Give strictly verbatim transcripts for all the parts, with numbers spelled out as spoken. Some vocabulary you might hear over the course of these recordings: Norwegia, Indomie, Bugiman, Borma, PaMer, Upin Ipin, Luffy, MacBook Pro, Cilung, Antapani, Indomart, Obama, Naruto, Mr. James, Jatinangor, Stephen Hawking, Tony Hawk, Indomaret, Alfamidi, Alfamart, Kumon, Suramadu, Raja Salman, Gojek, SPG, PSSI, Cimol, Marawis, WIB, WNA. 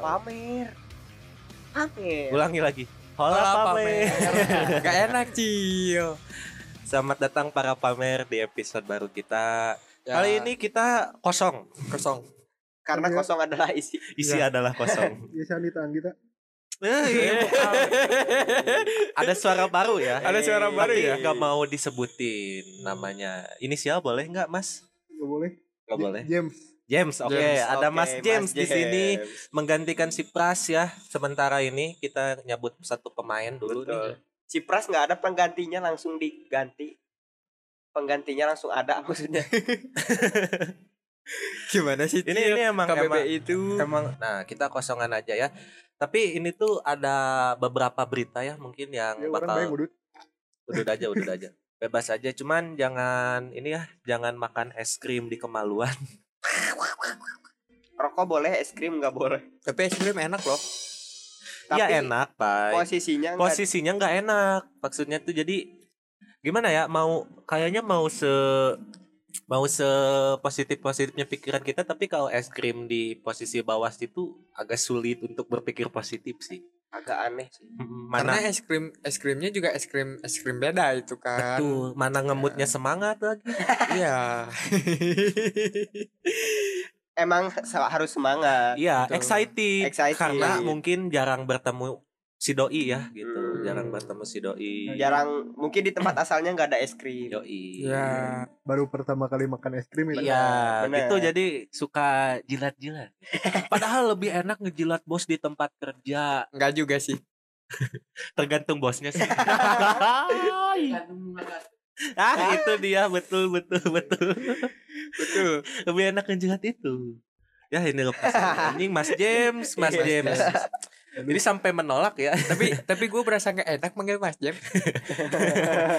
PaMer. PaMer. Ulangi lagi. Hola, Hola PaMer. PaMer. Gak enak, Cio. Selamat datang para PaMer di episode baru kita. Ya. Kali ini kita kosong, kosong. Karena kosong adalah isi. Isi ya. Adalah kosong. Biasa ditang kita. Ada suara baru ya. Ada suara baru Tapi ya. Enggak mau disebutin namanya. Inisial boleh enggak, Mas? Enggak boleh. Enggak J- boleh. James. James, oke, okay. Ada okay, Mas James, James di sini menggantikan Cipras ya. Sementara ini kita nyebut satu pemain dulu. Betul. Nih. Cipras nggak ada penggantinya, langsung diganti. Penggantinya langsung ada maksudnya. Gimana sih? Ini, ini emang K B B itu. Emang, nah kita kosongan aja ya. Tapi ini tuh ada beberapa berita ya mungkin yang ya, bakal. Udut. udut aja, udut aja. Bebas aja. Cuman jangan ini ya, jangan makan es krim di kemaluan. Rokok boleh, es krim nggak boleh. Tapi es krim enak loh. Tapi ya enak, Pak. Posisinya posisinya nggak enak. Maksudnya tuh jadi gimana ya? Mau kayaknya mau se mau se positif positifnya pikiran kita, tapi kalau es krim di posisi bawah situ agak sulit untuk berpikir positif sih. Agak aneh sih. Mana? Karena es krim es krimnya juga es krim es krim beda itu kan. Betul. Mana ngemutnya ya. Semangat lagi. Iya. Emang harus semangat. Iya, exciting. exciting. Karena mungkin jarang bertemu si doi ya gitu. Hmm. Jarang bertemu si doi. Jarang mungkin di tempat asalnya enggak ada es krim. Doi. Iya. Baru pertama kali makan es krim itu. Iya, itu jadi suka jilat-jilat. Padahal lebih enak ngejilat bos di tempat kerja. Enggak juga sih. Tergantung bosnya sih. Ah, itu dia betul betul betul. Betul. Lebih enak ngejilat itu. Ya ini lepas anjing Mas James, Mas James. Jadi sampai menolak ya. Tapi tapi gue berasa gak enak manggil Mas James.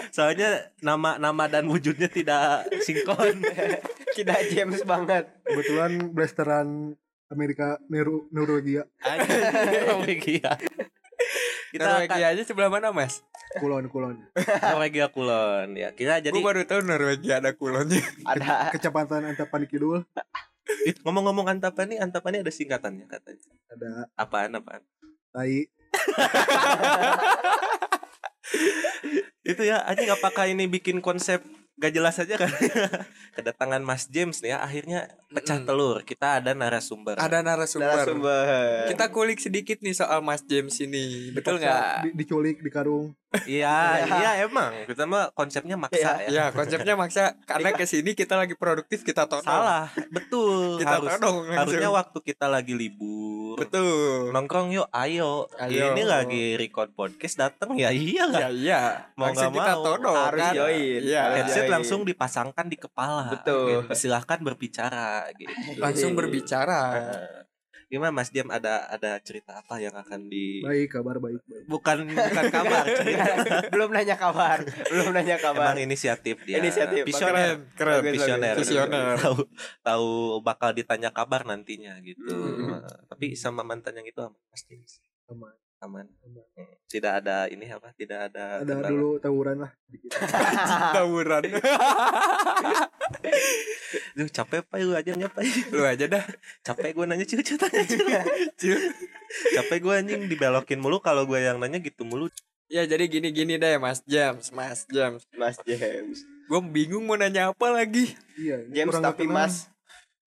Soalnya nama nama dan wujudnya tidak sinkron. Tidak James banget. Kebetulan blasteran Amerika Neru, Norwegia. Norwegia. Kita Norwegia akan... aja sebelah mana Mas? Kulon Kulon. Norwegia Kulon ya. Kita jadi. Gue baru tahu Norwegia ada Kulonnya. Ada. Kecepatan Antapani Kidul. Ngomong-ngomong Antapani, Antapani ada singkatannya katanya. Ada. Apaan apaan? Tai. Itu ya, anjing apakah ini bikin konsep gak jelas aja kan? Kedatangan Mas James nih ya, akhirnya pecah telur. Kita ada narasumber. Ada narasumber. narasumber. Kita kulik sedikit nih soal Mas James ini. Betul nggak? Di, diculik di karung. Iya, iya emang. Kita mah konsepnya maksa ya. Iya, ya, konsepnya maksa. Karena kesini kita lagi produktif, kita todong. Salah, betul. Kita Harus, todong. Harusnya waktu kita lagi libur. Betul. Nongkrong yuk, ayo. ayo. Ini lagi record podcast datang ya, iya nggak? Iya, iya. Mau nggak mau. Kita todong. Harus kan? join. Iya. Headset langsung dipasangkan di kepala. Betul. Gitu. Silahkan berbicara. Gitu. Langsung berbicara. Uh, gimana Mas Diam, ada ada cerita apa yang akan di? Baik, kabar baik. baik. Bukan bukan kabar. Belum nanya kabar. Belum nanya kabar. Emang inisiatif dia. Inisiatif. Visioner. Keren. Visioner. Visioner. Tahu tahu bakal ditanya kabar nantinya gitu. Hmm. Tapi sama mantan yang itu pasti. Aman. Aman. Tidak ada ini apa? Tidak ada. Ada tendang. Dulu tawuran lah. Tawuran. Lu capek apa lu aja nyapa? Lu aja dah. Capek gue nanya cucu tanya cucu. Capek gue anjing dibelokin mulu kalau gue yang nanya gitu mulu. Ya jadi gini-gini deh Mas James, Mas James, Mas James. Gue bingung mau nanya apa lagi. Iya. James tapi Mas.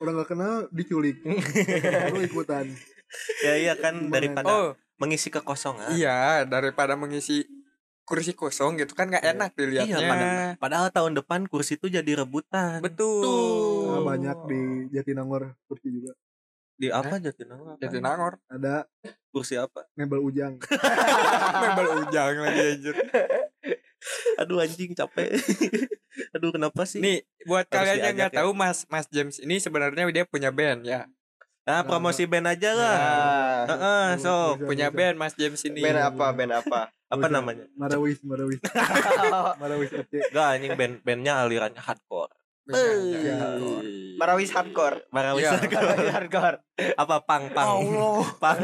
orang gak kenal diculik baru ikutan. Ya iya kan, daripada oh. mengisi kekosongan. Iya, daripada mengisi kursi kosong gitu kan gak enak dilihatnya. Iya, padahal, padahal tahun depan kursi itu jadi rebutan. Betul. Nah, banyak di Jatinangor kursi juga. Di apa eh? Jatinangor? Apa? Jatinangor. Ada kursi apa? Mebel Ujang. Mebel Ujang lagi anjir. Aduh anjing capek. Aduh kenapa sih? Nih, buat harus kalian yang enggak ya. tahu Mas Mas James ini sebenarnya dia punya band ya. Nah, promosi band aja lah. Nah, uh-uh, so bisa, punya bisa. band Mas James ini. Band apa? Band apa? Apa bisa. namanya? Marawis, Marawis. Marawis F C. Enggak anjing, band bandnya alirannya hardcore. hardcore. Marawis hardcore. Marawis ya. hardcore. hardcore. Apa pang pang? Oh, pang.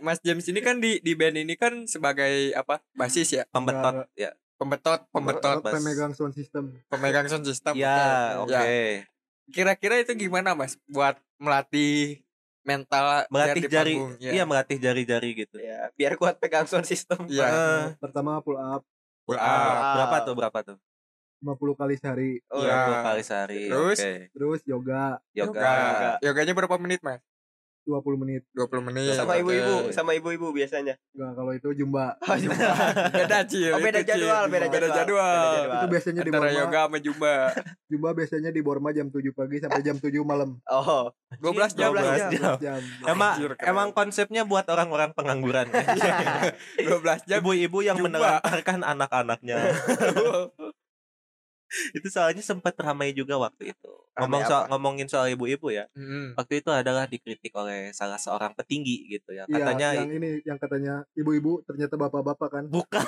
Mas James ini kan di di band ini kan sebagai apa? Basis ya, pembetot ya. Pembetot, pembetot. Pemegang sound system. Pemegang sound system. Ya, oke. Okay. Ya. Kira-kira itu gimana Mas buat melatih mental, melatih jari, panggung, ya. iya melatih jari-jari gitu. Ya, biar kuat pegang sound system. Ya. Uh, pertama pull up. Pull up. up. Berapa tuh? Berapa tuh? lima puluh kali sehari. Oh, ya. lima puluh kali sehari. Terus okay. terus yoga. yoga. Yoga. Yoganya berapa menit, Mas? dua puluh menit. dua puluh menit. Sama okay. ibu-ibu, sama ibu-ibu biasanya. Enggak, kalau itu jumba. Oh, jumba. beda sih. Oh, beda jadwal, beda jadwal. Beda jadwal. Itu biasanya di Borma. Antara yoga sama jumba. Jumba biasanya di Borma jam tujuh pagi sampai jam tujuh malam. Oh. dua belas jam. dua belas jam. Emang emang konsepnya buat orang-orang pengangguran. dua belas jam. Ibu-ibu yang menelantarkan anak-anaknya. Itu soalnya sempat ramai juga waktu itu. Ngomong soal, ngomongin soal ibu-ibu ya. Hmm. Waktu itu adalah dikritik oleh salah seorang petinggi gitu ya. Katanya ya, yang ini yang katanya ibu-ibu ternyata bapak-bapak kan. Bukan.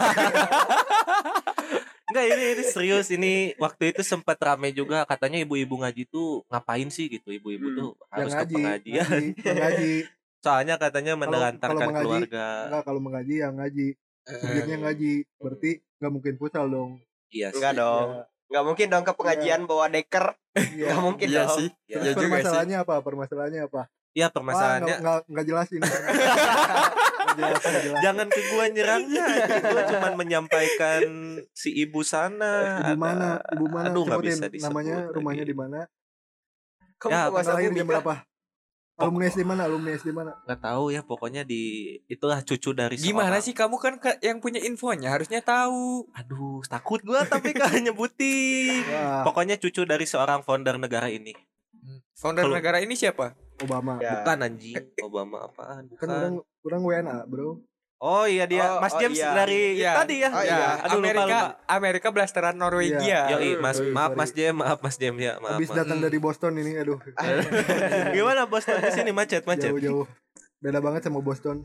Enggak, ini, ini serius ini. Waktu itu sempat ramai juga katanya ibu-ibu ngaji tuh ngapain sih gitu. Ibu-ibu hmm. tuh harus yang ke ngaji, pengajian. Ngaji, ngaji. Soalnya katanya menelantarkan keluarga. Enggak, kalau mengaji yang ngaji. Subjeknya ngaji. Berarti enggak mungkin futsal dong. Iya sih. Enggak dong. Ya. Gak mungkin dong ke pengajian yeah. bawa deker. yeah. Gak mungkin yeah, dong sih. Yeah. Terus permasalahannya apa? Permasalahannya apa? Iya permasalahannya ah, gak jelas ini. Jangan ke gua nyerangnya. Gua cuma menyampaikan si ibu sana. Ibu mana? Ibu mana? Aduh, gak bisa disebut namanya lagi. Rumahnya di mana? Kamu ya, lahir jam berapa? Alumni S D mana? Alumni S D mana? Enggak tahu ya, pokoknya di itulah cucu dari seorang. Gimana sih kamu kan ke, yang punya infonya harusnya tahu. Aduh, takut gua tapi enggak nyebutin. Wah. Pokoknya cucu dari seorang founder negara ini. Founder Kelu- negara ini siapa? Obama. Ya. Bukan anjing. Obama apaan? Bukan. Kan orang orang W N A, Bro. Oh iya dia, oh, Mas oh, James iya. dari iya. tadi ya. Oh, iya. Aduh, Amerika lupa, lupa. Amerika blasteran Norwegia. Iya. Yoi, Mas, sorry, maaf sorry. Mas James, maaf Mas James ya, maaf. Habis datang dari Boston ini, aduh. Gimana Boston di sini macet-macet? Jauh-jauh. Beda banget sama Boston.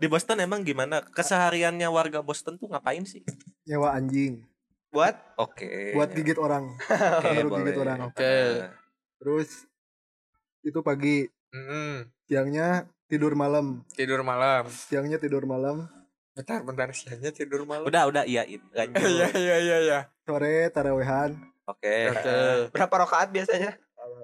Di Boston emang gimana? Kesehariannya warga Boston tuh ngapain sih? Nyewa anjing. Buat? Oke. Okay. Buat gigit orang. Oke, okay, gigit orang. Oke. Okay. Terus itu pagi. Mm. Siangnya tidur malam. Tidur malam. Siangnya tidur malam. Bentar, bentar siangnya tidur malam. Udah, udah, iya, lanjut. Iya, iya, iya, iya. Sore tarawehan. Oke. Okay. Okay. Berapa rakaat biasanya?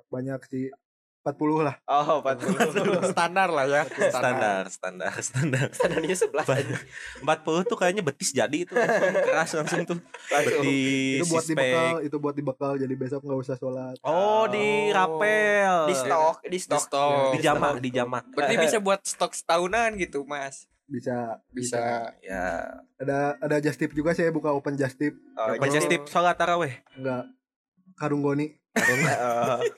Banyak sih. empat puluh lah. Oh, empat puluh. Standar lah ya. Standar, standar, standar. Standarnya sebelas aja. empat puluh tuh kayaknya betis jadi itu. Keras langsung tuh. Betis. Itu buat dibekal, itu buat dibekal jadi besok enggak usah sholat. Oh, di rapel. Di stok, di stok. Di jamak, di jamak. Berarti bisa buat stok setahunan gitu, Mas. Bisa, bisa, bisa. Ya. Ada ada jastip juga, saya buka open jastip. Oh, open jastip sholat tarawih? Enggak. Karunggoni. Karunggoni.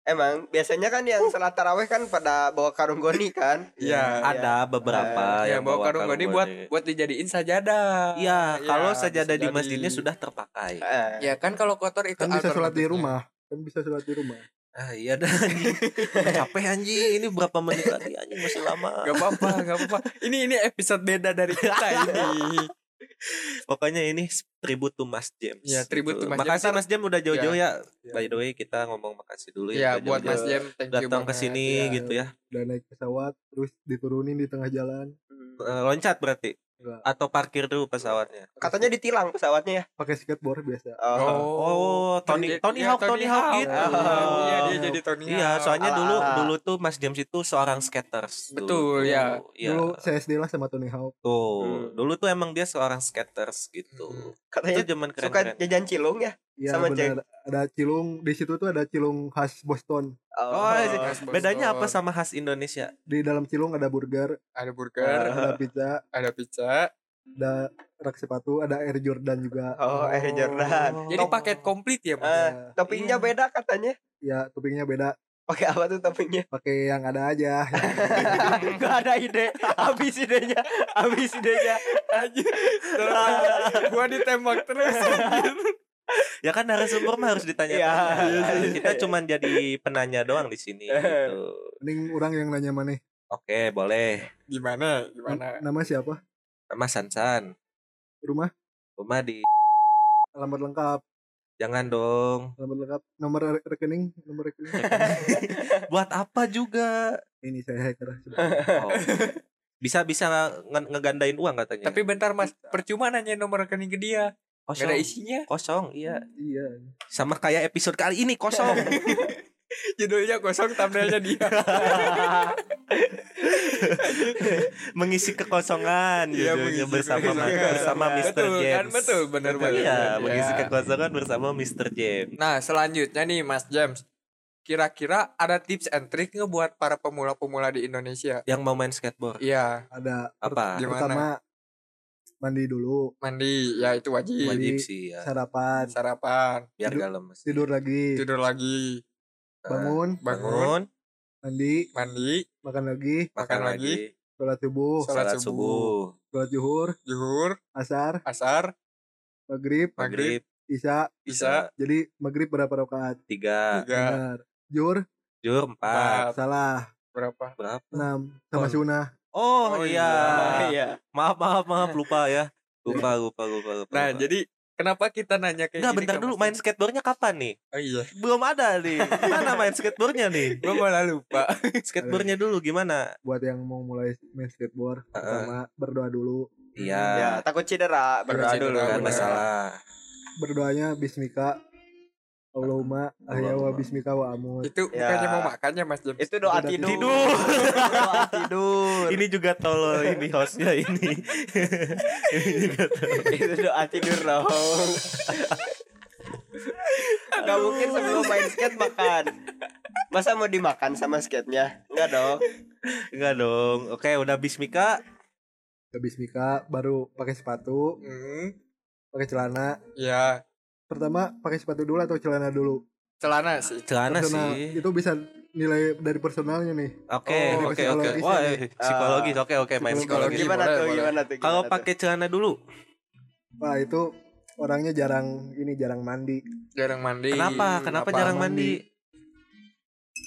Emang biasanya kan yang salat tarawih kan pada bawa karunggoni kan? Iya. Ada beberapa ya, yang bawa karunggoni buat buat dijadiin sajadah. Iya, ya, kalau sajadah di masjidnya sudah terpakai. Eh. Ya kan kalau kotor itu kan bisa sholat di rumah. Kan bisa sholat di rumah. Ah iya dah anjing. Capek anjing. Ini berapa menit lagi anjing, masih lama. Gak apa-apa, gak apa-apa. Ini ini episode beda dari kita ini. Pokoknya ini tribute to Mas James. Ya, tribute to Mas James. Makasih Mas James udah jauh-jauh ya. ya. By the way, kita ngomong makasih dulu ya. Ya buat Mas James datang ke sini ya. gitu ya. Udah naik pesawat terus diturunin di tengah jalan. Loncat berarti? Enggak. Atau parkir dulu pesawatnya. Katanya ditilang pesawatnya ya. Pakai skateboard biasa. Oh, oh Tony Tony Hawk, Tony Hawk gitu. Iya, dia jadi Tony Hawk. Iya, soalnya dulu dulu tuh Mas James itu seorang skaters. Betul, ya. Dulu S D lah sama Tony Hawk. Tuh, dulu tuh emang dia seorang skaters gitu. Katanya zaman keren. Suka jajan cilung ya. Ya, sama bener. Cek. Ada cilung di situ tuh, ada cilung khas Boston. Oh, oh khas Boston. Bedanya apa sama khas Indonesia? Di dalam cilung ada burger, ada burger, ada pizza, ada pizza, ada rak sepatu, ada Air Jordan juga. Oh, Air Jordan. Oh. Jadi paket komplit ya, Pak. Uh, ya. Toppingnya beda katanya? Ya, toppingnya beda. Pakai apa tuh toppingnya? Pakai yang ada aja. Gak ada ide. Habis idenya. Habis idenya. Anjir. Gua ditembak terus. Ya kan narasumber mah harus ditanya. Ya, kita cuman jadi penanya doang di sini gitu. Mending orang yang nanya mana? Oke, boleh. Di mana? Di mana? Nama siapa? Nama Sansan. Rumah? Rumah di alamat lengkap. Jangan dong. Nomor lengkap, nomor rekening, nomor rekening. Buat apa juga? Ini saya hacker. Oh. Bisa bisa nge- ngegandain uang katanya. Tapi bentar Mas, percuma nanya nomor rekening ke dia. Kosong. Gak ada isinya. Kosong, iya. Iya. Sama kayak episode kali ini kosong. Judulnya kosong, thumbnailnya dia. Mengisi kekosongan judulnya bersama bersama mister James. Betul, betul, benar banget. Iya, mengisi kekosongan bersama mister James. Nah, selanjutnya nih Mas James. Kira-kira ada tips and trick nggak buat para pemula-pemula di Indonesia yang mau main skateboard? Iya, ada. Apa? Pertama mandi dulu. Mandi, ya itu wajib. Wajib sih ya. Sarapan. Sarapan. Biar enggak lemes. Tidur lagi. Tidur lagi. Bangun, bangun, mandi, mandi, makan lagi, makan lagi, sholat subuh, sholat subuh, sholat zuhur, zuhur, asar, asar, maghrib, maghrib, isya, isya. Jadi maghrib berapa rakaat? Tiga. Tiga. Zuhur, zuhur empat. Salah. Berapa? Berapa? Enam. Sama sunnah. Oh, oh iya. iya. Maaf maaf maaf lupa ya. Lupa lupa lupa. lupa. Nah jadi. Kenapa kita nanya kayak Nggak, gini? Enggak, bentar dulu. Sih? Main skateboardnya kapan nih? Oh iya. Belum ada nih. Gimana main skateboardnya nih? Gue malah lupa. Skateboardnya dulu gimana? Buat yang mau mulai main skateboard, uh-uh. pertama berdoa dulu. Iya. Ya, takut cedera. Berdoa cedera, dulu. Kan masalah. Berdoanya bismika. Allahumma ahya wa bismika wa amut. Itu ya. Bukannya mau makannya Mas James. Itu doa tidur. tidur. Doa tidur. Ini juga tolol ini hostnya ini. Ini juga tolol. Itu doa tidur dong. Gak mungkin sebelum main skate makan. Masa mau dimakan sama skate-nya? Enggak dong. Enggak dong. Oke, udah bismika. Udah bismika baru pakai sepatu. Hmm. Pakai celana. Iya. Pertama pakai sepatu dulu atau celana dulu? Celana sih. Celana personal, sih. Itu bisa nilai dari personalnya nih. Oke, oke, oke. Wah, psikologis. Oke, oke, main psikologi. Gimana tuh? Gimana tuh? Kalau pakai celana dulu. Wah, itu orangnya jarang ini jarang mandi. Jarang mandi. Kenapa? Kenapa Apa? jarang mandi?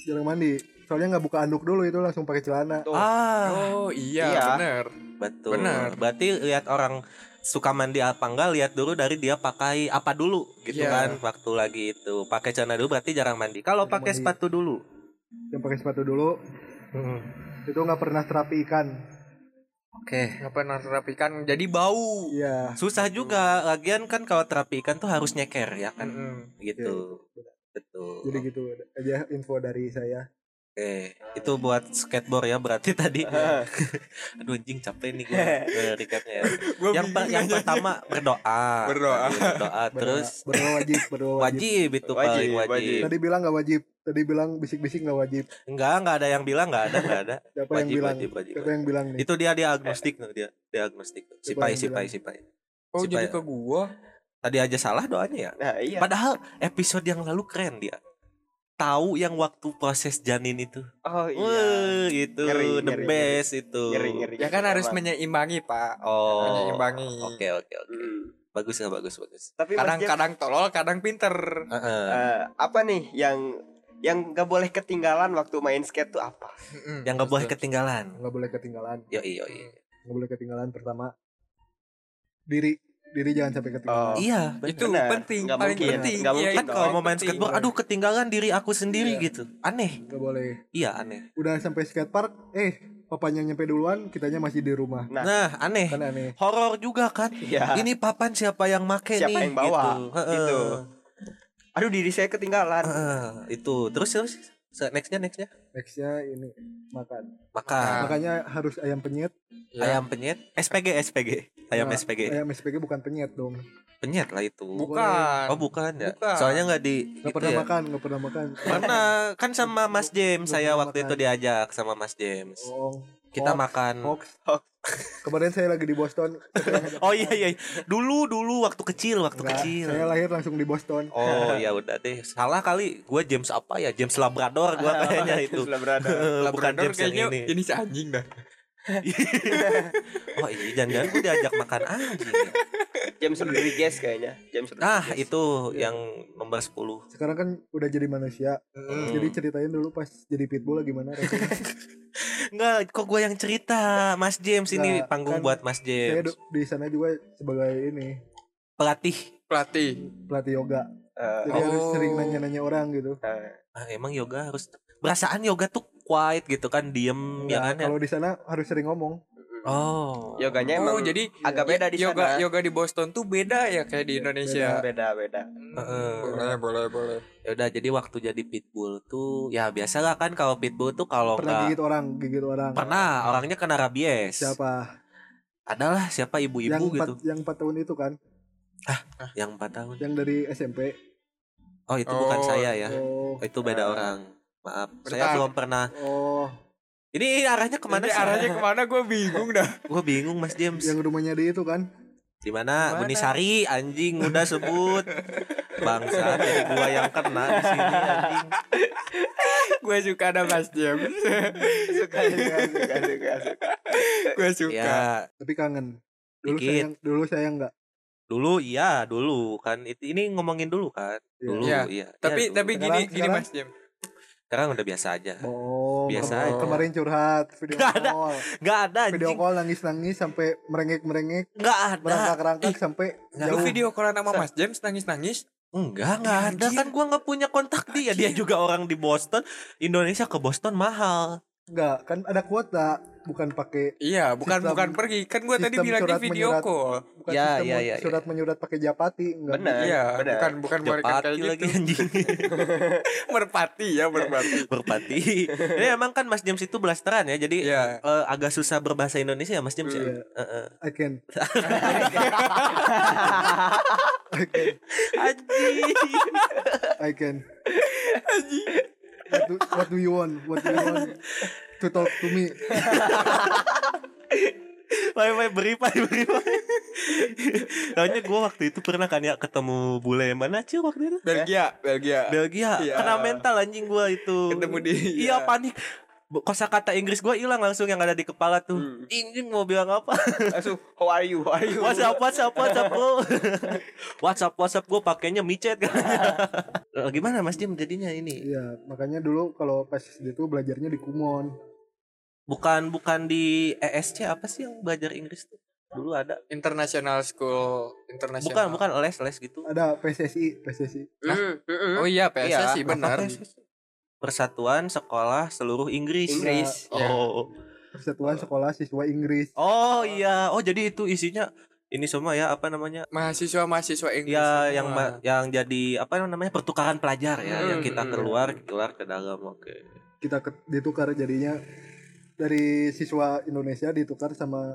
Jarang mandi. Soalnya enggak buka anduk dulu itu langsung pakai celana. Tuh. Ah, oh iya, iya. benar. Betul. Bener. Berarti lihat orang suka mandi apa enggak, lihat dulu dari dia pakai apa dulu gitu yeah. kan waktu lagi itu. Pakai celana dulu berarti jarang mandi. Kalau pakai sepatu dulu. Yang pakai sepatu dulu. Hmm. Itu enggak pernah terapi ikan. Oke, okay. Enggak pernah terapi ikan jadi bau. Iya. Yeah. Susah juga. Lagian kan kalau terapi ikan tuh harus nyeker ya kan. Mm-hmm. Gitu. Yeah. Betul. Jadi gitu aja info dari saya. Oke, okay. Itu buat skateboard ya berarti tadi. Uh. Aduh anjing capek nih gue recapnya. Yang per, yang pertama berdoa. Berdoa. Berdoa terus berdoa wajib, berdoa wajib. Wajib itu paling wajib. wajib. Tadi bilang enggak wajib. Tadi bilang bisik-bisik enggak wajib. Enggak, enggak ada yang bilang enggak ada, enggak ada. Siapa wajib, yang bilang? Wajib, wajib, wajib. Yang bilang nih? Itu dia dia agnostik tuh dia. Dia agnostik. Si pai si pai si pai. Oh si jadi ke gua. Tadi aja salah doanya ya. Nah, iya. Padahal episode yang lalu keren dia. Tahu yang waktu proses janin itu. Oh iya. Wah, itu ngeri, the ngeri, best ngeri. itu. Ngeri, ngeri, ya kan harus menyeimbangi, Pak. Oh. Menyeimbangi. Oke, oke, oke. Bagus enggak bagus, bagus. Tapi kadang-kadang tolol, kadang pinter. Uh, uh. Uh, apa nih yang yang enggak boleh ketinggalan waktu main skate tuh apa? Mm-hmm. Yang enggak boleh ketinggalan. Enggak boleh ketinggalan. Yo yo yo. Enggak boleh ketinggalan pertama diri. Diri jangan sampai ketinggalan. Oh, iya, bener. Itu penting, gak paling mungkin. penting. Gak mungkin kan kalau mau main skateboard, aduh ketinggalan diri aku sendiri iya. gitu. Aneh. Gak boleh. Iya, aneh. Udah sampai skatepark, eh papanya nyampe duluan, kitanya masih di rumah. Nah, nah aneh. Kan aneh. Horor juga kan? Iya. Ini papan siapa yang make siapa nih? Siapa yang bawa? Gitu. gitu. Aduh, diri saya ketinggalan. Uh, itu. Terus terus Nextnya nextnya nextnya ini makan. Makan. Makanya harus ayam penyet. Ya. Ayam penyet. S P G S P G. Ayam nah, S P G. Ayam S P G bukan penyet dong. Penyet lah itu. Bukan. Oh bukan ya. Bukan. Soalnya nggak di. Nggak gitu pernah ya. makan. Nggak pernah makan. Karena kan sama Mas James gak, saya gak waktu makan. Itu diajak sama Mas James. Oh. Kita Hawk, makan. Hawk, Hawk. Kemarin saya lagi di Boston. Oh iya iya. Dulu dulu waktu kecil waktu Enggak, kecil. Saya lahir langsung di Boston. Oh ya udah deh. Salah kali. Gue James apa ya? James Labrador gue kayaknya itu. James Labrador. Labrador. Bukan James yang ini. Ini si anjing dah. Oh iya. Jangan-jangan gue diajak makan anjing. James Rodriguez kayaknya. James Rodriguez. Ah itu ya. Yang nomor sepuluh. Sekarang kan udah jadi manusia. Hmm. Jadi ceritain dulu pas jadi pitbull gimana rasanya. Enggak, kok gue yang cerita Mas James ini nah, panggung kan buat Mas James. Saya d- di sana juga sebagai ini pelatih, pelatih, pelatih yoga. Uh, Jadi oh. harus sering nanya-nanya orang gitu. Nah, emang yoga harus perasaan yoga tuh quiet gitu kan, diem nah, ya kan. Kalau di sana harus sering ngomong. Oh, yoganya emang oh, jadi agak beda di yoga, sana. Yoga di Boston tuh beda ya kayak di Indonesia. Beda, beda. beda. Hmm. Boleh, boleh, boleh. Ya udah, jadi waktu jadi pitbull tuh ya biasalah kan kalau pitbull tuh kalau pernah gak, gigit orang, gigit orang. Pernah, orangnya kena rabies. Siapa? Adalah siapa ibu-ibu yang gitu. Empat, yang empat tahun itu kan? Ah, ah, yang empat tahun. Yang dari S M P. Oh, itu oh, bukan saya ya. Oh, itu beda uh, orang. Maaf, bertang. Saya belum pernah. Oh. Ini arahnya kemana? Ini arahnya kemana? Gue bingung dah. Gue bingung Mas James. Yang rumahnya di itu kan? Di mana? Bunisari, anjing udah sebut. Bangsa, jadi gue yang kena di sini anjing. Gue suka ada Mas James. Suka, suka, suka, suka, suka. Gue suka. Ya. Tapi kangen. Dulu dikit. Sayang, dulu sayang nggak? Dulu iya, dulu kan. Ini ngomongin dulu kan? Dulu ya. iya. Tapi ya, tapi sekarang, gini, gini Mas James. Sekarang udah biasa aja. Oh, biasa aja. Kemarin curhat video gak call. Enggak ada. ada Video call nangis-nangis sampai merengek-merengek. Enggak ada. Merangkak-rangkak sampai gak jauh. Lu video callan sama Mas James nangis-nangis? Enggak, enggak ada. Kan gua enggak punya kontak dia. Dia juga orang di Boston. Indonesia ke Boston mahal. Enggak, kan ada kuota. Bukan pakai. Iya, bukan sistem, bukan pergi. Kan gua tadi bilang di video menyurat, call. Bukan ya, sistem ya, ya, surat ya. menyurat pakai japati. Enggak. Benar. Iya, benar. Bukan bukan merpati lagi anjing. merpati ya, merpati. merpati. Ini emang kan Mas James itu blasteran ya. Jadi yeah. uh, agak susah berbahasa Indonesia Mas James. Heeh. Yeah. Uh, uh. I can. I can. Anjing. I can. Anjing. What do, what do you want? What do you want? To talk to me. Pai-pai beri pai beri pai. Soalnya gue waktu itu pernah kan ya ketemu bule mana sih waktu itu? Belgia, Belgia. Belgia. Ya. Kena mental anjing gue itu. Ketemu di. Iya ya, panik. Kosakata Inggris gue hilang langsung yang ada di kepala tuh. Hmm. Injing mau bilang apa? Langsung how are you? How are you? WhatsApp WhatsApp WhatsApp bro. WhatsApp WhatsApp gue pakainya micet kan. Gimana Mas Jim jadinya ini? Iya, makanya dulu kalau pas itu belajarnya di Kumon. Bukan bukan di E S C apa sih yang belajar Inggris tuh? Dulu ada International School International. Bukan bukan les les gitu. Ada P S S I, P S S I. Nah? Oh iya P S S I iya, benar. P S S I? Persatuan Sekolah Seluruh Inggris. Inggris. Ya. Oh. Persatuan Sekolah Siswa Inggris. Oh iya. Oh jadi itu isinya ini semua ya apa namanya? Mahasiswa-mahasiswa Inggris. Ya semua. yang ma- yang jadi apa namanya? Pertukaran pelajar ya hmm. yang kita keluar keluar ke dalam. Oke. Kita ke- ditukar jadinya dari siswa Indonesia ditukar sama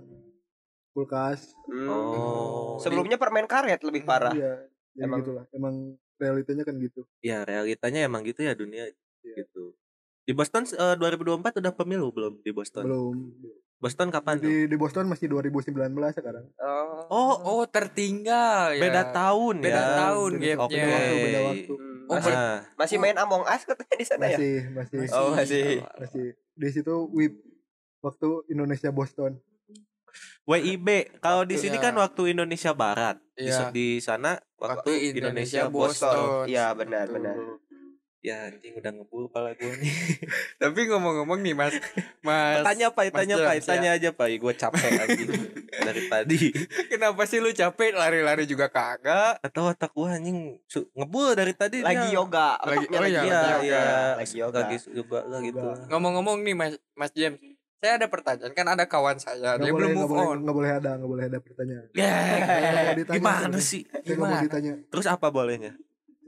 kulkas. Hmm. Oh. Sebelumnya permen karet lebih parah. Iya. Ya, emang gitulah. Emang realitanya kan gitu. Iya, realitanya emang gitu ya dunia. Gitu. Di Boston uh, dua ribu dua puluh empat udah pemilu belum di Boston? Belum. Boston kapan? Di, di Boston masih dua ribu sembilan belas sekarang. Oh, oh, oh tertinggal ya. Beda tahun beda ya. Beda tahun gapnya. Oke. Okay. Beda waktu. Oh, masih, masih main Among Us katanya di sana ya? Masih, masih. Oh, masih. Masih. Di situ W I B waktu Indonesia Boston. W I B kalau di sini kan waktu Indonesia Barat. Iya. Di sana waktu, waktu Indonesia, Indonesia Boston. Iya, benar, benar. Ya anjing udah ngebul kepala gue nih. Tapi ngomong-ngomong nih mas, mas tanya Pai, tanya Pai, tanya aja Pai. Gue capek lagi dari tadi. Kenapa sih lu capek? Lari-lari juga kagak. Atau otak gue anjing ngebul dari tadi. Lagi ya. yoga Lagi, oh, lagi ya, yoga ya. Lagi yoga juga lah gitu. Ngomong-ngomong nih mas, mas James, saya ada pertanyaan kan ada kawan saya gak dia boleh, belum move on. Enggak boleh ada, enggak boleh ada pertanyaan. Yeah. Gimana sih? Gimana? Gimana? Ditanya. Terus apa bolehnya?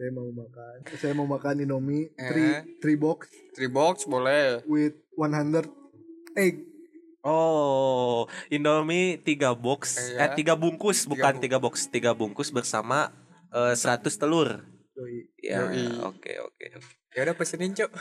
Saya mau makan. Saya mau makan Indomie three three box. Three box boleh. With one hundred egg. Oh, Indomie tiga box. Eh, eh tiga bungkus, bukan tiga box, tiga bungkus bersama uh, seratus telur. Ya, oke oke oke. Ya udah pesenin, Cuk.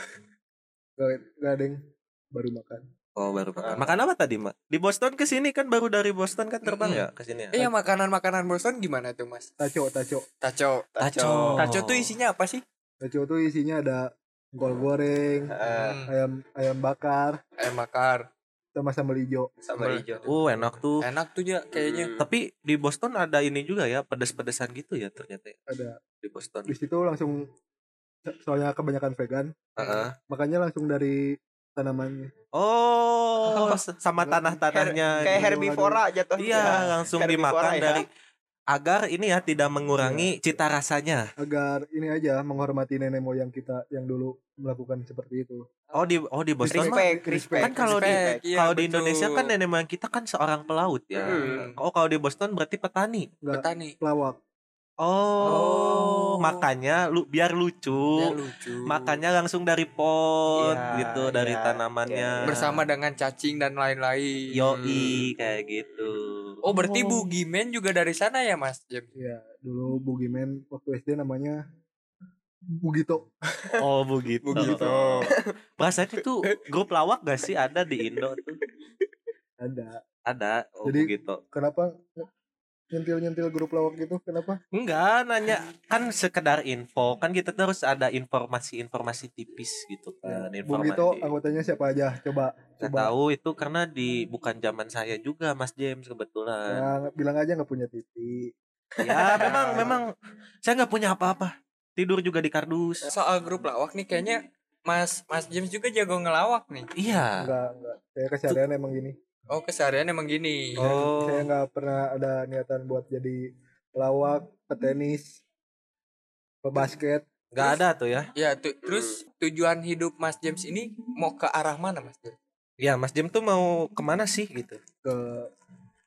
Enggak, Deng. Baru makan. Oh, baru makan. Makan apa tadi, Mak? Di Boston ke sini kan, baru dari Boston kan terbang mm-hmm. ya ke sini. Iya, eh, makanan-makanan Boston gimana tuh, Mas? Taco, taco. Taco, taco. Taco tuh isinya apa sih? Taco tuh isinya ada kol goreng, hmm. ayam ayam bakar, ayam bakar. Sama sambal hijau. Sambal hijau. Oh, enak tuh. Enak tuh ya kayaknya. Hmm. Tapi di Boston ada ini juga ya, pedas-pedesan gitu ya ternyata. Ada di Boston. Di situ langsung, soalnya kebanyakan vegan. Uh-huh. Makanya langsung dari tanamannya. Oh, sama tanah-tanahnya. Her- kayak herbivora jatuhnya. Iya, langsung herbivora dimakan ya. Dari agar ini ya tidak mengurangi ya. Cita rasanya. Agar ini aja menghormati nenek moyang kita yang dulu melakukan seperti itu. Oh di oh di Boston respect, mah, respect, kan kalau di ya, kalau betul. Di Indonesia kan nenek moyang kita kan seorang pelaut ya. Hmm. Oh kalau di Boston berarti petani. Enggak, petani. Pelawak. Oh, oh, makanya lu biar lucu, biar lucu. Makanya langsung dari pot ya, gitu ya, dari tanamannya ya. Bersama dengan cacing dan lain-lain. Yoi, kayak gitu. Oh, berarti oh. Bugiman juga dari sana ya, Mas? Iya, dulu Bugiman waktu S D namanya Bugito. Oh, Bugito. Bugito. Bahasanya tuh grup lawak gak sih ada di Indo tuh? Ada. Ada. Oh, jadi, Bugito. Kenapa nyentil-nyentil grup lawak gitu, kenapa? Enggak, nanya kan sekedar info. Kan kita terus ada informasi-informasi tipis gitu kan. Begitu anggotanya siapa aja, coba. Nggak coba. Tahu itu karena di bukan zaman saya juga, Mas James kebetulan. Ya, bilang aja nggak punya T V. Ya memang, memang saya nggak punya apa-apa. Tidur juga di kardus. Soal grup lawak nih kayaknya Mas Mas James juga jago ngelawak nih. Iya. Enggak, enggak. Saya keseharian Tuh. Emang gini. Oh, keseharian emang gini. Oh. Saya nggak pernah ada niatan buat jadi pelawak, petenis, pebasket. Nggak ada tuh ya? Ya, tu- terus tujuan hidup Mas James ini mau ke arah mana, Mas James? Ya, Mas James tuh mau kemana sih gitu? Ke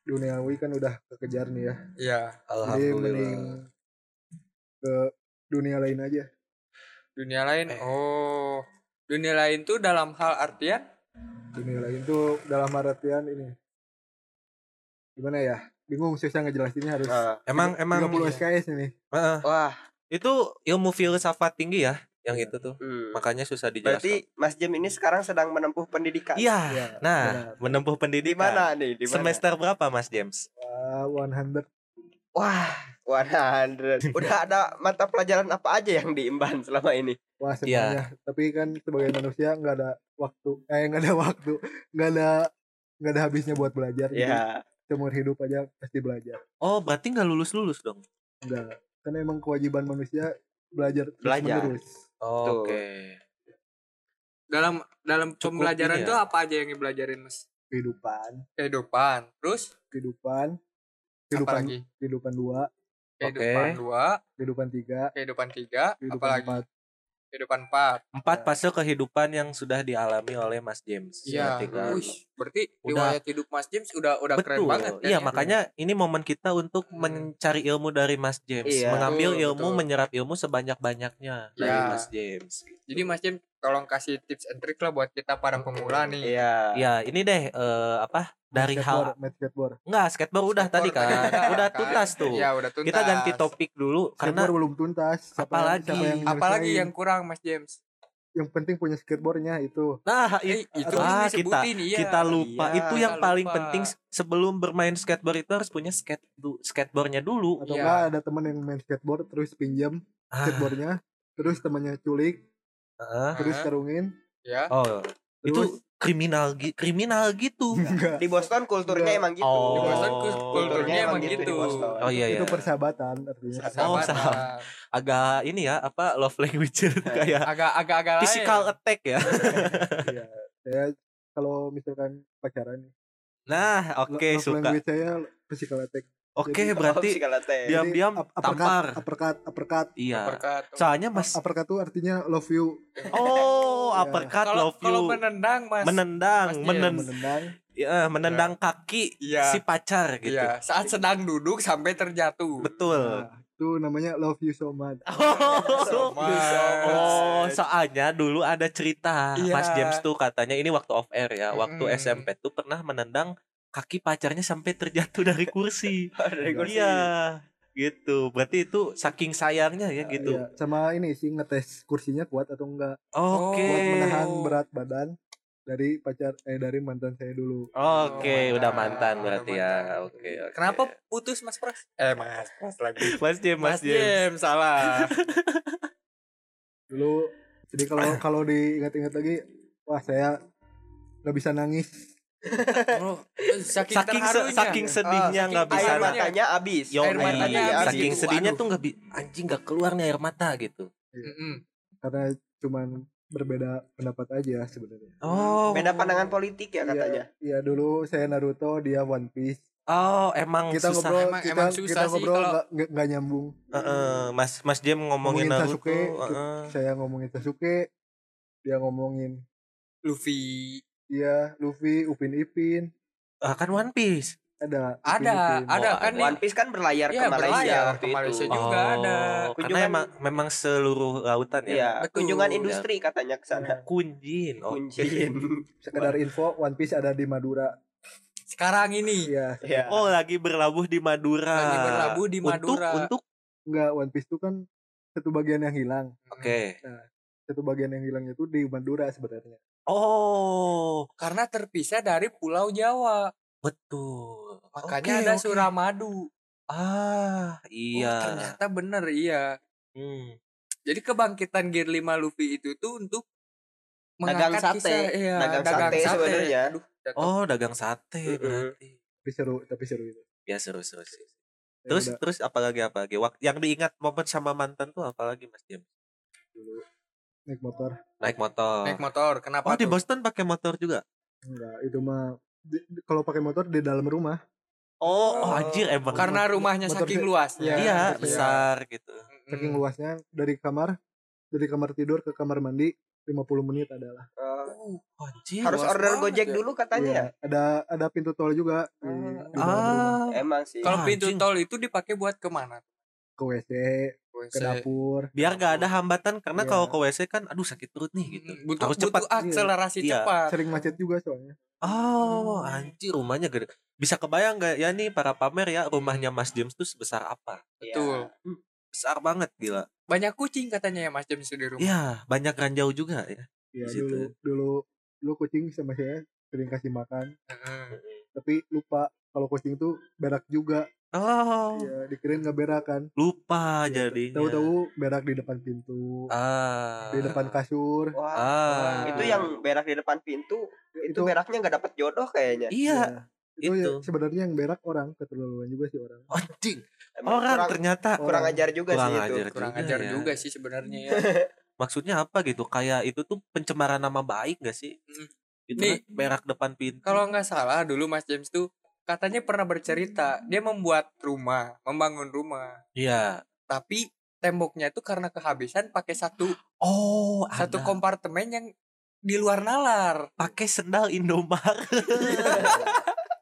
duniawi kan udah kekejar nih ya. Iya. Alhamdulillah. Jadi mending ke dunia lain aja. Dunia lain? Eh. Oh, dunia lain tuh dalam hal artian? Dunia lain tuh dalam artian ini gimana ya, bingung susah ngejelasinnya harus uh, emang emang tiga puluh S K S ini uh, uh. Wah itu ilmu filsafat tinggi ya yang itu tuh hmm. makanya susah dijelaskan. Berarti Mas Jim ini sekarang sedang menempuh pendidikan. Iya ya, nah benar. Menempuh pendidikan di mana nih, di mana? Semester berapa Mas James? Uh, one hundred. Wah one hundred. Udah ada mata pelajaran apa aja yang diimban selama ini? Wah semuanya ya. Tapi kan sebagai manusia gak ada waktu. Eh gak ada waktu Gak ada Gak ada habisnya buat belajar ya. Seumur hidup aja pasti belajar. Oh berarti gak lulus-lulus dong? Enggak. Karena emang kewajiban manusia belajar Belajar terus. Oh, oke okay. Dalam Dalam Cukup pembelajaran ya. Tuh apa aja yang dipelajarin Mas? Kehidupan Kehidupan Terus? Kehidupan Kehidupan apa lagi? Kehidupan dua. Kehidupan okay. dua. Kehidupan tiga. Kehidupan tiga. Kehidupan apa empat. Lagi? Kehidupan empat. Empat ya. Fase kehidupan yang sudah dialami oleh Mas James. Iya. Uish, berarti riwayat hidup Mas James udah udah betul. Keren banget. Kan, iya, ya? Makanya ini momen kita untuk hmm. mencari ilmu dari Mas James, iya. mengambil betul, ilmu, betul. Menyerap ilmu sebanyak-banyaknya ya. Dari Mas James. Jadi Mas James, tolong kasih tips and trick lah buat kita para pemula nih. Iya. Iya, ini deh uh, apa? Dari hal skateboard. Enggak, skateboard udah skateboard, tadi kan. Kan. Udah tuntas tuh. Ya, udah tuntas. Kita ganti topik dulu skateboard karena belum tuntas. Siapa apalagi yang, yang apalagi yang kurang Mas James? Yang penting punya skateboardnya itu. Nah, it, eh, itu ah, kita ya. Kita lupa. Iya, itu yang paling lupa. Penting sebelum bermain skateboard itu harus punya skate skateboardnya dulu. Atau enggak ya. Ada teman yang main skateboard terus pinjam ah. skateboardnya, terus temannya culik. Ah. Terus karungin. Ya. Oh. Terus, itu kriminal kriminal gitu. Enggak. Di Boston kulturnya Enggak. Emang gitu. Oh. Di Boston kulturnya emang gitu. Oh iya iya. Itu persahabatan artinya. Oh, sahabat. Agak ini ya, apa love language kayak agak agak agak physical lain. Attack ya. Iya. Saya kalau misalkan pacaran. Nah, oke okay, suka. Love language saya physical attack. Oke, okay, berarti diam-diam up, tampar. Uppercut, uppercut. Iya. Uppercut. Soalnya Mas uppercut tuh artinya love you. Oh, uppercut yeah. Love you. Kalau menendang Mas. Menendang, Mas menen- menendang. Iya, menendang yeah. kaki yeah. si pacar gitu. Iya, yeah. Saat sedang duduk sampai terjatuh. Betul. Nah, Tuh namanya Love You So Much. Oh, so much. Oh, soalnya dulu ada cerita, yeah. Mas James tuh katanya, ini waktu off air ya, waktu mm. S M P tuh pernah menendang kaki pacarnya sampai terjatuh dari kursi. Dari kursi. Iya, gitu. Berarti itu saking sayangnya ya, ya gitu. Iya. Sama ini sih ngetes kursinya kuat atau enggak. Oke. Okay. Buat menahan berat badan dari pacar eh dari mantan saya dulu. Oke, okay, oh, udah mantan berarti ya. Oke. Okay, okay. Kenapa putus Mas Pras? Eh Mas Pras lagi. Mas James, Mas James salah. Dulu jadi kalau kalau diingat-ingat lagi, wah saya enggak bisa nangis. Bro, saking saking, se- saking sedihnya enggak oh, bisa air matanya habis. Air matanya habis. Saking abis. Sedihnya tuh enggak bi- anjing enggak keluar nih air mata gitu. Mm-mm. Karena cuman berbeda pendapat aja sebenarnya. Oh, beda pandangan politik ya katanya. Iya, ya, dulu saya Naruto, dia One Piece. Oh, emang kita susah. Ngobrol, emang, kita, emang susah kita ngobrol nggak nggak nyambung. Uh-uh. Mas Mas James ngomongin, ngomongin Naruto, Sasuke, uh-uh. saya ngomongin Sasuke, dia ngomongin Luffy. Iya, Luffy, Upin Ipin. Ah, kan One Piece. Ada, ada, ada kan nih. One Piece kan berlayar ya, ke Malaysia berlayar, waktu ke Malaysia itu. Juga oh, ada. Kunjungan, karena emang, memang seluruh lautan ya. Iya, kunjungan industri ya. Katanya ke sana. Kunjin, oh. Kunjin. Sekedar info, One Piece ada di Madura. Sekarang ini. Iya. Ya. Oh, lagi berlabuh di Madura. Lagi berlabuh di Madura. Untuk, untuk enggak One Piece itu kan satu bagian yang hilang. Oke. Okay. Nah, satu bagian yang hilangnya itu di Madura sebenarnya. Oh, karena terpisah dari Pulau Jawa. Betul. Makanya okay, ada okay. Suramadu. Ah, iya. Oh, ternyata bener, iya. Hmm. Jadi kebangkitan Gear lima Luffy itu tuh untuk dagang sate. Iya, dagang, dagang sate, sate sebenarnya. Oh, dagang sate uh-uh. berarti. Tapi seru, tapi seru itu. Ya seru-seru sih. Terus ya, terus apalagi apalagi yang diingat momen sama mantan tuh apalagi Mas James? Dulu naik motor. Naik motor. Naik motor. Kenapa? Oh, tuh? Di Boston pakai motor juga? Enggak, itu mah kalau pakai motor di dalam rumah. Oh, oh anjir emang. Karena rumahnya motor saking luasnya. Iya, ya, besar ya. Gitu. Saking luasnya dari kamar dari kamar tidur ke kamar mandi lima puluh menit adalah. Uh, oh, anjir. Harus order Gojek ya. Dulu katanya. Ya, ada ada pintu tol juga. Uh, di ah, emang sih. Kalau ah, pintu anjir. Tol itu dipakai buat kemana? Ke W C, W C, ke dapur. Biar gak ada hambatan karena yeah. kalau ke W C kan aduh sakit perut nih gitu. Butuh, harus cepat akselerasi iya. cepat. Sering macet juga soalnya. Oh, hmm. anjir rumahnya gede. Bisa kebayang gak ya nih para pamer ya rumahnya Mas James tuh sebesar apa? Betul. Yeah. Hmm, besar banget gila. Banyak kucing katanya ya Mas James di rumah. Iya, yeah, banyak ranjau juga ya. Iya, yeah, dulu dulu dulu kucing sama saya sering kasih makan. Hmm. Tapi lupa kalau kucing tuh berak juga. Oh, ya, dikirain nggak berak kan? Lupa ya, jadinya. Tahu-tahu berak di depan pintu, ah. di depan kasur. Wah, ah. itu yang berak di depan pintu itu, itu beraknya nggak dapet jodoh kayaknya. Iya, ya. Itu, itu. Ya, sebenarnya yang berak orang keterlaluan juga sih orang. Anjing, oh, orang kurang, ternyata kurang ajar juga kurang sih ajar itu. Juga kurang ajar ya. Juga sih sebenarnya. Ya. Maksudnya apa gitu? Kayak itu tuh pencemaran nama baik nggak sih? Hmm. Itu nih, kan berak depan pintu. Kalau nggak salah dulu Mas James tuh. Katanya pernah bercerita, dia membuat rumah, membangun rumah. Iya. Tapi temboknya itu karena kehabisan pakai satu oh, satu ada. Kompartemen yang di luar nalar. Pakai sendal Indomaret.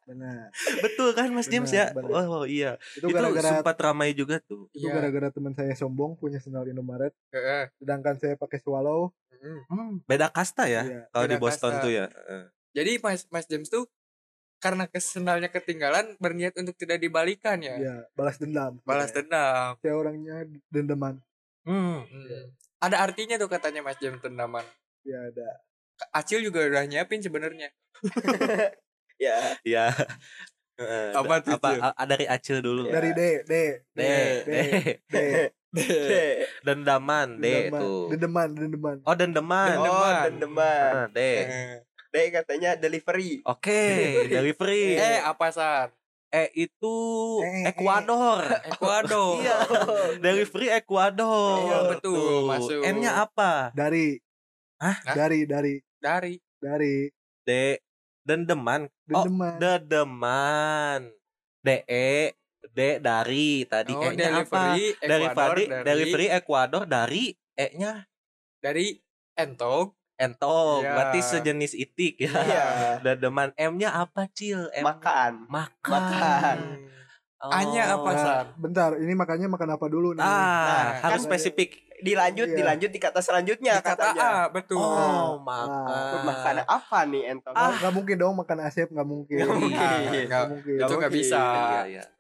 Benar. Betul kan Mas James ya? Benar. Oh, oh iya. Itu, itu sempat ramai juga tuh. Itu ya. Gara-gara teman saya sombong punya sendal Indomaret. Heeh. Sedangkan saya pakai Swallow. Hmm. Beda kasta ya iya. kalau di Boston kasta. Tuh ya. Jadi Mas Mas James tuh karena sendalnya ketinggalan berniat untuk tidak dibalikan ya. Iya, balas dendam. Balas ya. Dendam. Saya orangnya dendaman. Hmm. Hmm. Ada artinya tuh katanya Mas James dendaman. Iya ada. Acil juga udah nyiapin sebenarnya. Ya. Iya. Apa tuh? Apa dari Acil dulu? Ya. Dari D, D, D, D, D, D, dendaman, D tuh. Dendaman, dendaman. Oh, dendaman. Oh, dendaman. D. D katanya delivery. Oke, okay, delivery. Eh apa Sar? Eh itu eh, Ekuador. Eh. Ekuador. Iya. Delivery Ekuador. Iya betul. Masuk. N-nya apa? Dari. Hah? Dari dari dari dari D dendeman. Dendeman. Oh, dedeman. D E D dari tadi oh, N-nya apa? Ekuador, dari delivery Ekuador dari E-nya dari entog. Entong, yeah. Berarti sejenis itik ya. Yeah. Dademan M-nya apa, Cil? M- makan. Makan. Makan. Oh, hanya apa? Nah, bentar, ini makanya makan apa dulu nih? Ah, nah, harus kan spesifik. Dilanjut, iya. dilanjut di kata selanjutnya di kata katanya. A, betul. Oh, makan. Nah, makan apa nih enton? Ah, enggak mungkin dong makan asep, enggak mungkin. Enggak mungkin. Enggak mungkin. Itu enggak bisa.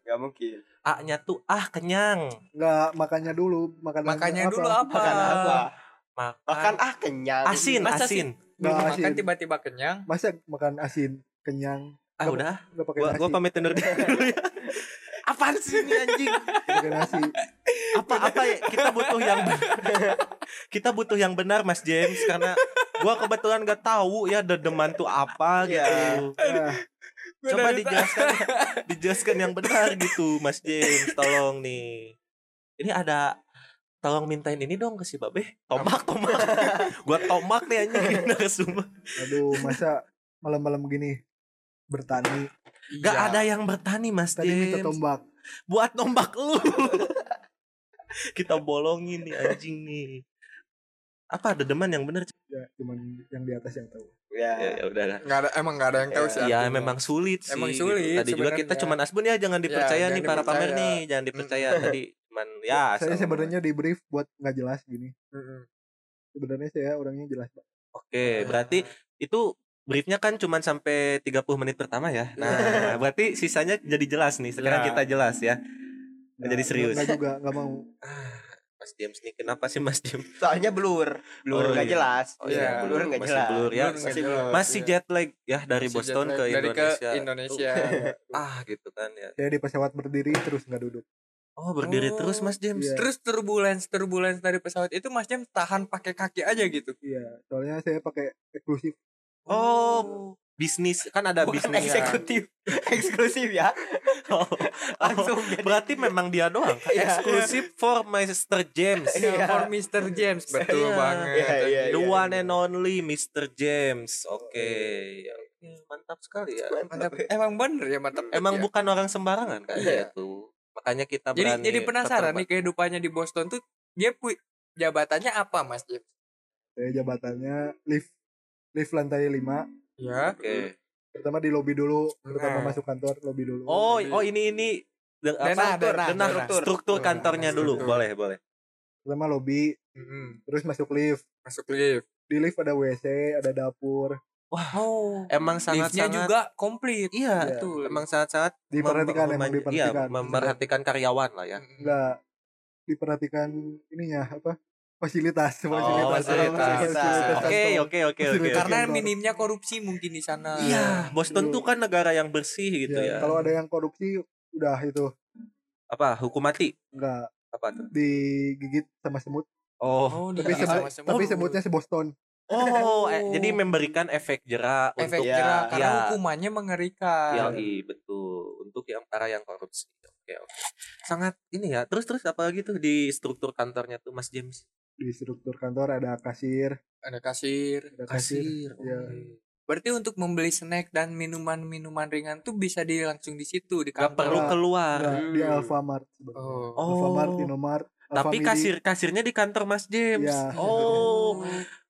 Enggak mungkin. A-nya tuh ah kenyang. Enggak, makannya dulu, makan makannya dulu apa? Makan apa? Makan, makan ah kenyang. Asin, Masa asin. Enggak makan tiba-tiba kenyang. Masa makan asin kenyang? Ah, gak, udah. Enggak pakai nasi. Gua pamit undur diri dulu ya. Apaan sih ini anjing? Apa-apa ya? Kita butuh yang benar. Kita butuh yang benar Mas James, karena gua kebetulan gak tahu ya dedeman tuh apa gitu. Yeah. Coba dijelaskan, dijelaskan yang benar gitu Mas James, tolong nih. Ini ada, tolong mintain ini dong ke si Babe. Tomak, tomak. Gua tomak nih anjing ke semua. Aduh, masa malam-malam gini bertani. Gak ya. Ada yang bertani Mas James. Tadi minta tombak. Buat tombak lu. Kita bolongin nih anjing nih. Apa dedeman yang benar? Ya, cuman yang di atas yang tahu. Ya, ya, ya udahlah. Enggak ada, emang enggak ada yang tahu ya, sih. Iya, memang sulit sih. Emang sulit. Gitu. Tadi sebenernya juga kita cuman asbun ya, jangan dipercaya ya, nih jangan para dipercaya. PaMer nih, jangan dipercaya. Tadi cuman ya. Saya sebenarnya di brief buat enggak jelas gini. Sebenarnya saya orangnya jelas, Pak. Oke, berarti itu briefnya kan cuma sampai tiga puluh menit pertama ya. Nah, berarti sisanya jadi jelas nih. Sekarang ya. Kita jelas ya. Nggak, jadi serius. Enggak juga, enggak mau. Mas James nih, kenapa sih Mas James? Soalnya blur. Blur enggak oh, iya. jelas. Oh iya, yeah. blur enggak jelas. Blur ya. Blur, masih blur. Masih jet lag ya dari masih Boston ke Indonesia. Dari ke Indonesia. Ah, gitu kan ya. Saya di pesawat berdiri terus enggak duduk. Oh, berdiri oh, terus Mas James. Iya. Terus turbulence, turbulence dari pesawat itu Mas James tahan pakai kaki aja gitu. Iya, soalnya saya pakai eksklusif. Oh, bisnis kan ada bisnis eksekutif, eksklusif ya. Oh, langsung. Oh, berarti memang dia doang. Eksklusif for mister James. Yeah, for mister James, betul yeah. banget. Yeah, yeah, The yeah, one yeah. and only mister James. Oke, okay. okay. mantap sekali ya. Mantap. Emang bener ya mantap. Emang ya. Bukan orang sembarangan kan yeah. dia tuh. Makanya kita berani. Jadi, jadi penasaran nih kehidupannya di Boston tuh dia pu- jabatannya apa Mas James? Eh, jabatannya lift. Lift lantai lima. Ya, oke. Okay. Pertama di lobi dulu, pertama nah. masuk kantor lobi dulu. Oh, lobi. oh ini ini de- denah, struktur, denah, denah, struktur, struktur kantornya denah, dulu. Struktur. Boleh, boleh. Pertama lobi, mm-hmm. terus masuk lift. Masuk lift. Di lift ada W C, ada dapur. Wow, emang sangat-sangat liftnya juga komplit. Iya, betul. Emang sangat-sangat diperhatikan, mem- mem- diperhatikan. Iya, memperhatikan karyawan lah ya. Enggak. Diperhatikan ininya apa? Fasilitas, fasilitas, oke, oke, oke, oke. Karena minimnya korupsi mungkin di sana. Iya, Boston tuh kan negara yang bersih gitu ya. ya. Kalau ada yang korupsi, udah itu. Apa? Hukum mati? Enggak. Apa tuh? Digigit sama semut. Oh. oh tapi semut, semut. tapi semutnya se Boston. Oh, eh, jadi memberikan efek jera efek untuk jera, ya, karena ya. hukumannya mengerikan. Iya, betul. Untuk yang para yang korupsi. Oke, oke. Sangat ini ya. Terus terus apa lagi tuh di struktur kantornya tuh, Mas James? Di struktur kantor ada kasir, ada kasir, ada kasir. kasir. Ya. Berarti untuk membeli snack dan minuman-minuman ringan tuh bisa di langsung di situ di kantor. Gak perlu keluar. Nah, di Alfamart. Oh. Alfamart, Indomart. Tapi Alfamidi. kasir-kasirnya di kantor Mas James. Ya. Oh.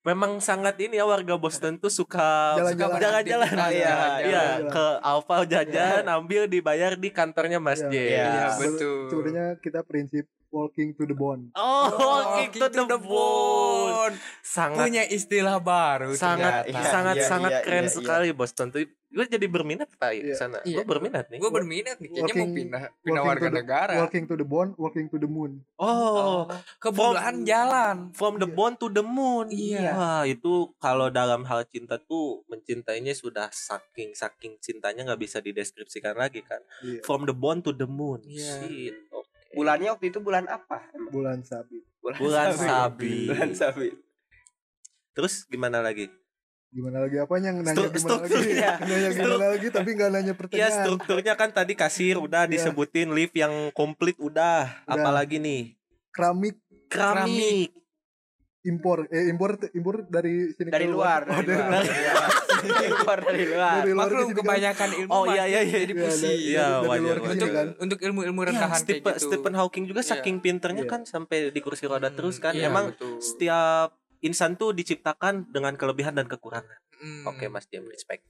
Memang sangat ini ya, warga Boston tuh suka jalan-jalan, suka jalan-jalan. Ah, iya, iya, ke Alfa jajan, ya. ambil dibayar di kantornya Mas ya. James. Iya, ya, betul. Sebenarnya kita prinsip walking to the bone. Oh, walking to, to the bone. Sangat punya istilah baru. Sangat ternyata. sangat iya, sangat iya, keren iya, iya. sekali Boston tuh. Gue jadi berminat Pak iya. sana. Iya. Gue berminat nih. Gue berminat nih. Kayaknya walking, mau pindah pindah warga the, negara. Walking to the bone, walking to the moon. Oh, oh. Kebulaan jalan from the iya. bone to the moon. Iya. Wah, itu kalau dalam hal cinta tuh mencintainya sudah saking saking cintanya enggak bisa dideskripsikan lagi kan. Iya. From the bone to the moon. Iya. Shit. Oh. Bulannya waktu itu bulan apa? Bulan sabit. Bulan, bulan sabit. sabit. Bulan sabit. Terus gimana lagi? Gimana lagi apa yang nanya Stru- gimana lagi? Ya. Nanya gimana lagi tapi enggak nanya pertanyaan. Ya strukturnya kan tadi kasir udah disebutin, lift yang komplit udah. udah. Apalagi nih? Keramik. Keramik. Impor eh impor impor dari sini dari luar. luar. Oh, dari luar. Impor dari luar. Maklum kebanyakan ilmu. Oh iya iya iya di pusing. Iya wajar. Untuk kan. untuk ilmu-ilmu rendahan ya, kayak Stephen, gitu. Stephen Hawking juga yeah. saking pinternya yeah. kan sampai di kursi roda hmm, terus kan. Yeah, Emang betul. Setiap insan tuh diciptakan dengan kelebihan dan kekurangan. Hmm. Oke, okay, Mas James respect.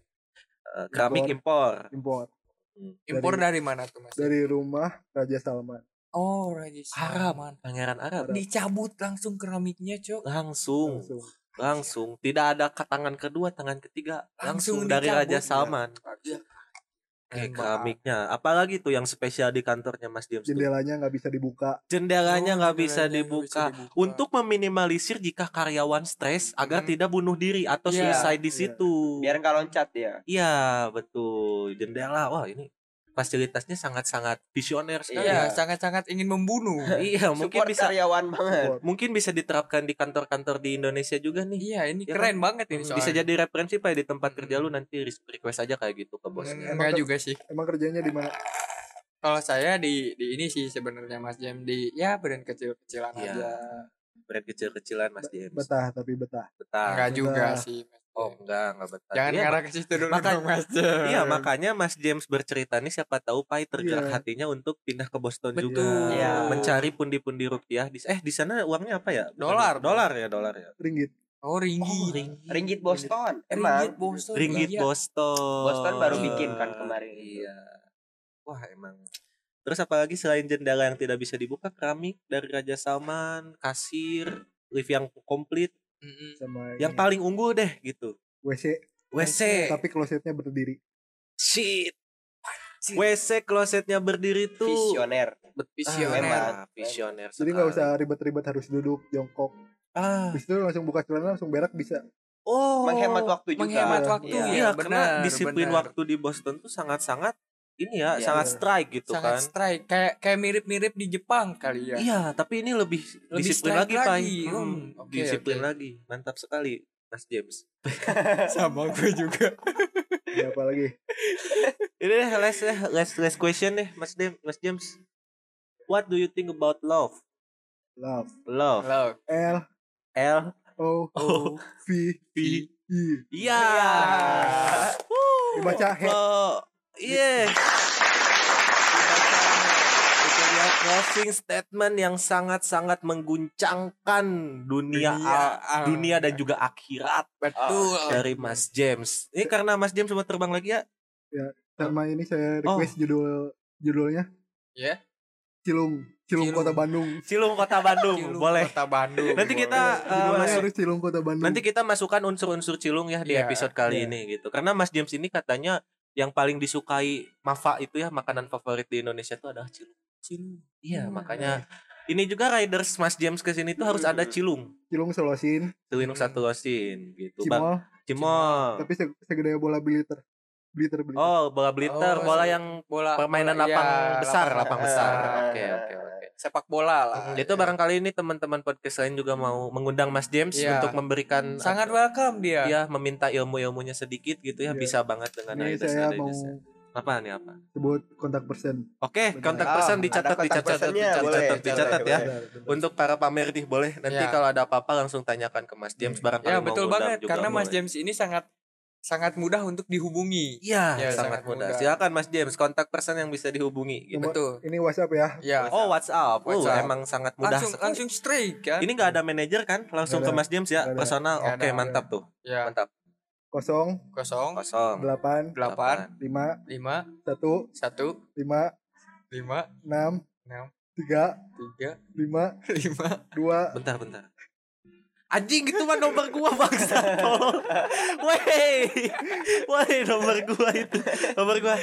Uh, keramik impor. Impor. Hmm. Impor dari, dari mana tuh Mas? Dari rumah Raja Salman. Oh, Raja Salman. Pangeran Arab. Arab. Dicabut langsung keramiknya, Cok. Langsung. Langsung. Langsung. Tidak ada tangan kedua, tangan ketiga. Langsung, langsung dari Raja Salman. Ya. Eh, keramiknya. Apalagi tuh yang spesial di kantornya Mas James. Jendelanya nggak bisa dibuka. Jendelanya nggak oh, bisa, bisa dibuka untuk meminimalisir jika karyawan stres agar hmm. tidak bunuh diri atau yeah. suicide di situ. Yeah. Biar nggak loncat ya. Iya betul. Jendela. Wah ini fasilitasnya sangat-sangat visioner sekali. Iya, ya. Sangat-sangat ingin membunuh. Iya, mungkin support bisa karyawan banget. Mungkin bisa diterapkan di kantor-kantor di Indonesia juga nih. Iya, ini ya keren kan? Banget ini soalnya. Bisa jadi referensi Pak di tempat kerja lu, nanti request aja kayak gitu ke bosnya. Enggak juga sih. Emang kerjanya di mana? Kalau saya di di ini sih sebenarnya Mas James di ya badan kecil-kecilan ya. aja. Brand kecil-kecilan Mas James. Betah tapi betah. Betah. Enggak juga sih. Oh enggak, enggak betah. Jangan ngarah ke situ dulu dong Mas James. Iya, makanya Mas James bercerita nih siapa tahu Pai tergerak yeah. hatinya untuk pindah ke Boston Betul. juga. Yeah. Mencari pundi-pundi rupiah. Eh di sana uangnya apa ya? Dolar, dolar ya, dolar ya. Ringgit. Oh, ringgit. Oh, ringgit. Ringgit Boston. Emang ringgit Boston. Ringgit Boston. Boston baru yeah. bikin kan kemarin. Iya. Wah, emang. Terus apalagi selain jendela yang tidak bisa dibuka, keramik dari Raja Salman, kasir, lift yang komplit. Sama yang ini. Paling unggul deh gitu. W C W C tapi klosetnya berdiri. Shit. Shit. W C klosetnya berdiri tuh visioner. Visioner. Ah, visioner. Jadi enggak usah ribet-ribet harus duduk jongkok. Ah. Habis itu langsung buka celana langsung berak bisa. Oh. Menghemat waktu juga. Menghemat waktu. Iya, ya, karena disiplin benar. Waktu di Boston tuh sangat-sangat ini ya, ya sangat ya. strike gitu sangat kan. Sangat strike kayak kayak mirip-mirip di Jepang kali ya. Iya, tapi ini lebih, lebih disiplin lagi, Pak. Hmm, okay, disiplin okay. lagi. Mantap sekali, Mas James. Sama gue juga. Ya, apa lagi? Ini deh last last last question deh, Mas James, Mas James. What do you think about love? Love. Love. Love. L L O O V V I. Iya. Dibaca head. Iya. Yeah. Itu dia closing statement yang sangat-sangat mengguncangkan dunia dunia, al- dunia dan juga akhirat. Betul. Dari Mas James. Ini karena Mas James sempat terbang lagi ya? Ya, sama ini saya request oh. judul judulnya. Ya. Yeah. Cilung, Cilung, Cilung Kota Bandung. Cilung Kota Bandung, Cilung boleh. Kota Bandung. Nanti kita uh, masuk Cilung Kota Bandung. Nanti kita masukkan unsur-unsur Cilung ya di yeah. episode kali yeah. ini gitu. Karena Mas James ini katanya yang paling disukai Mafa itu ya, makanan favorit di Indonesia itu adalah cilung. Cilung. Iya, hmm. makanya ini juga riders Mas James kesini tuh harus ada cilung. Cilung selosin. Cilung satu losin gitu, Bang. Cimol. Cimol. Tapi segede bola biliter. Biliter biliter. Oh, bola biliter, oh, bola yang bola permainan bola, lapang ya, besar, lapang ya. besar. Oke, oke, oke. Sepak bola lah. Hmm. Itu barangkali ini teman-teman podcast lain juga mau mengundang Mas James ya. untuk memberikan sangat welcome dia. Iya, meminta ilmu-ilmunya sedikit gitu ya, ya. bisa banget dengan riders ada di sana. Apa nih apa? Sebut kontak person. Oke, kontak oh, person dicatat kontak dicatat dicatat boleh, dicatat, boleh, dicatat boleh, ya. Boleh. Untuk para pamer nih boleh. Nanti ya. kalau ada apa-apa langsung tanyakan ke Mas James barangkali. Ya, betul banget karena boleh. Mas James ini sangat sangat mudah untuk dihubungi. Iya, ya, sangat, sangat mudah. mudah. Silakan Mas James kontak person yang bisa dihubungi gitu. Betul. Ini WhatsApp ya. ya. Oh, WhatsApp. Oh, WhatsApp. Emang sangat mudah. Langsung sekali. langsung straight kan. Ini enggak ada manajer kan? Langsung gak ke ada. Mas James ya, gak personal. Oke, okay, mantap tuh. Ya. Mantap. Kosong, kosong, kosong, delapan, delapan, lima, lima, satu, satu, lima, lima, enam, enam, tiga, tiga, lima, lima, dua. Bentar, bentar. Anjing itu mah nomor gua bangsa. Woi. Woi nomor gua itu. Nomor gua.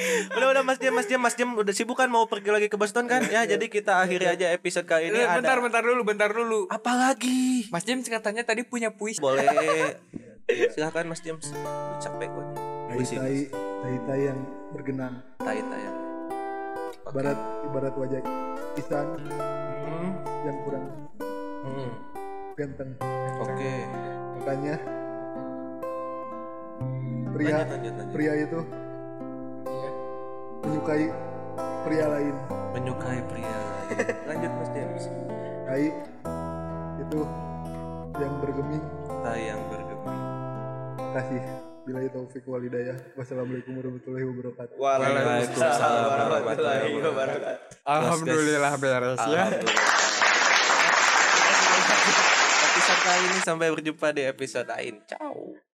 Udah udah Mas James, Mas James, Mas James udah sibuk kan mau pergi lagi ke Boston kan? Ya, jadi kita akhiri aja episode kali ini. Bentar, ada... bentar dulu, bentar dulu. Apa lagi? Mas James katanya tadi punya puisi. Boleh. Silakan Mas James. Lu capek gua. Puisi. Tai-tai yang bergenang. Tai-tai. Okay. Ibarat ibarat wajah pisang hmm. yang kurang. Hmm. Ganteng. Oke. Okay. Makanya pria lanjut, lanjut, lanjut. pria itu ya. menyukai pria lain. Menyukai pria lain. Lanjut Mas James. Tai itu yang bergeming. Tai yang bergeming. Kasih. Bila taufik wal hidayah. Wassalamualaikum warahmatullahi wabarakatuh. Waalaikumsalam warahmatullahi wabarakatuh. Alhamdulillah beres ya. Kali ini sampai berjumpa di episode lain. Ciao.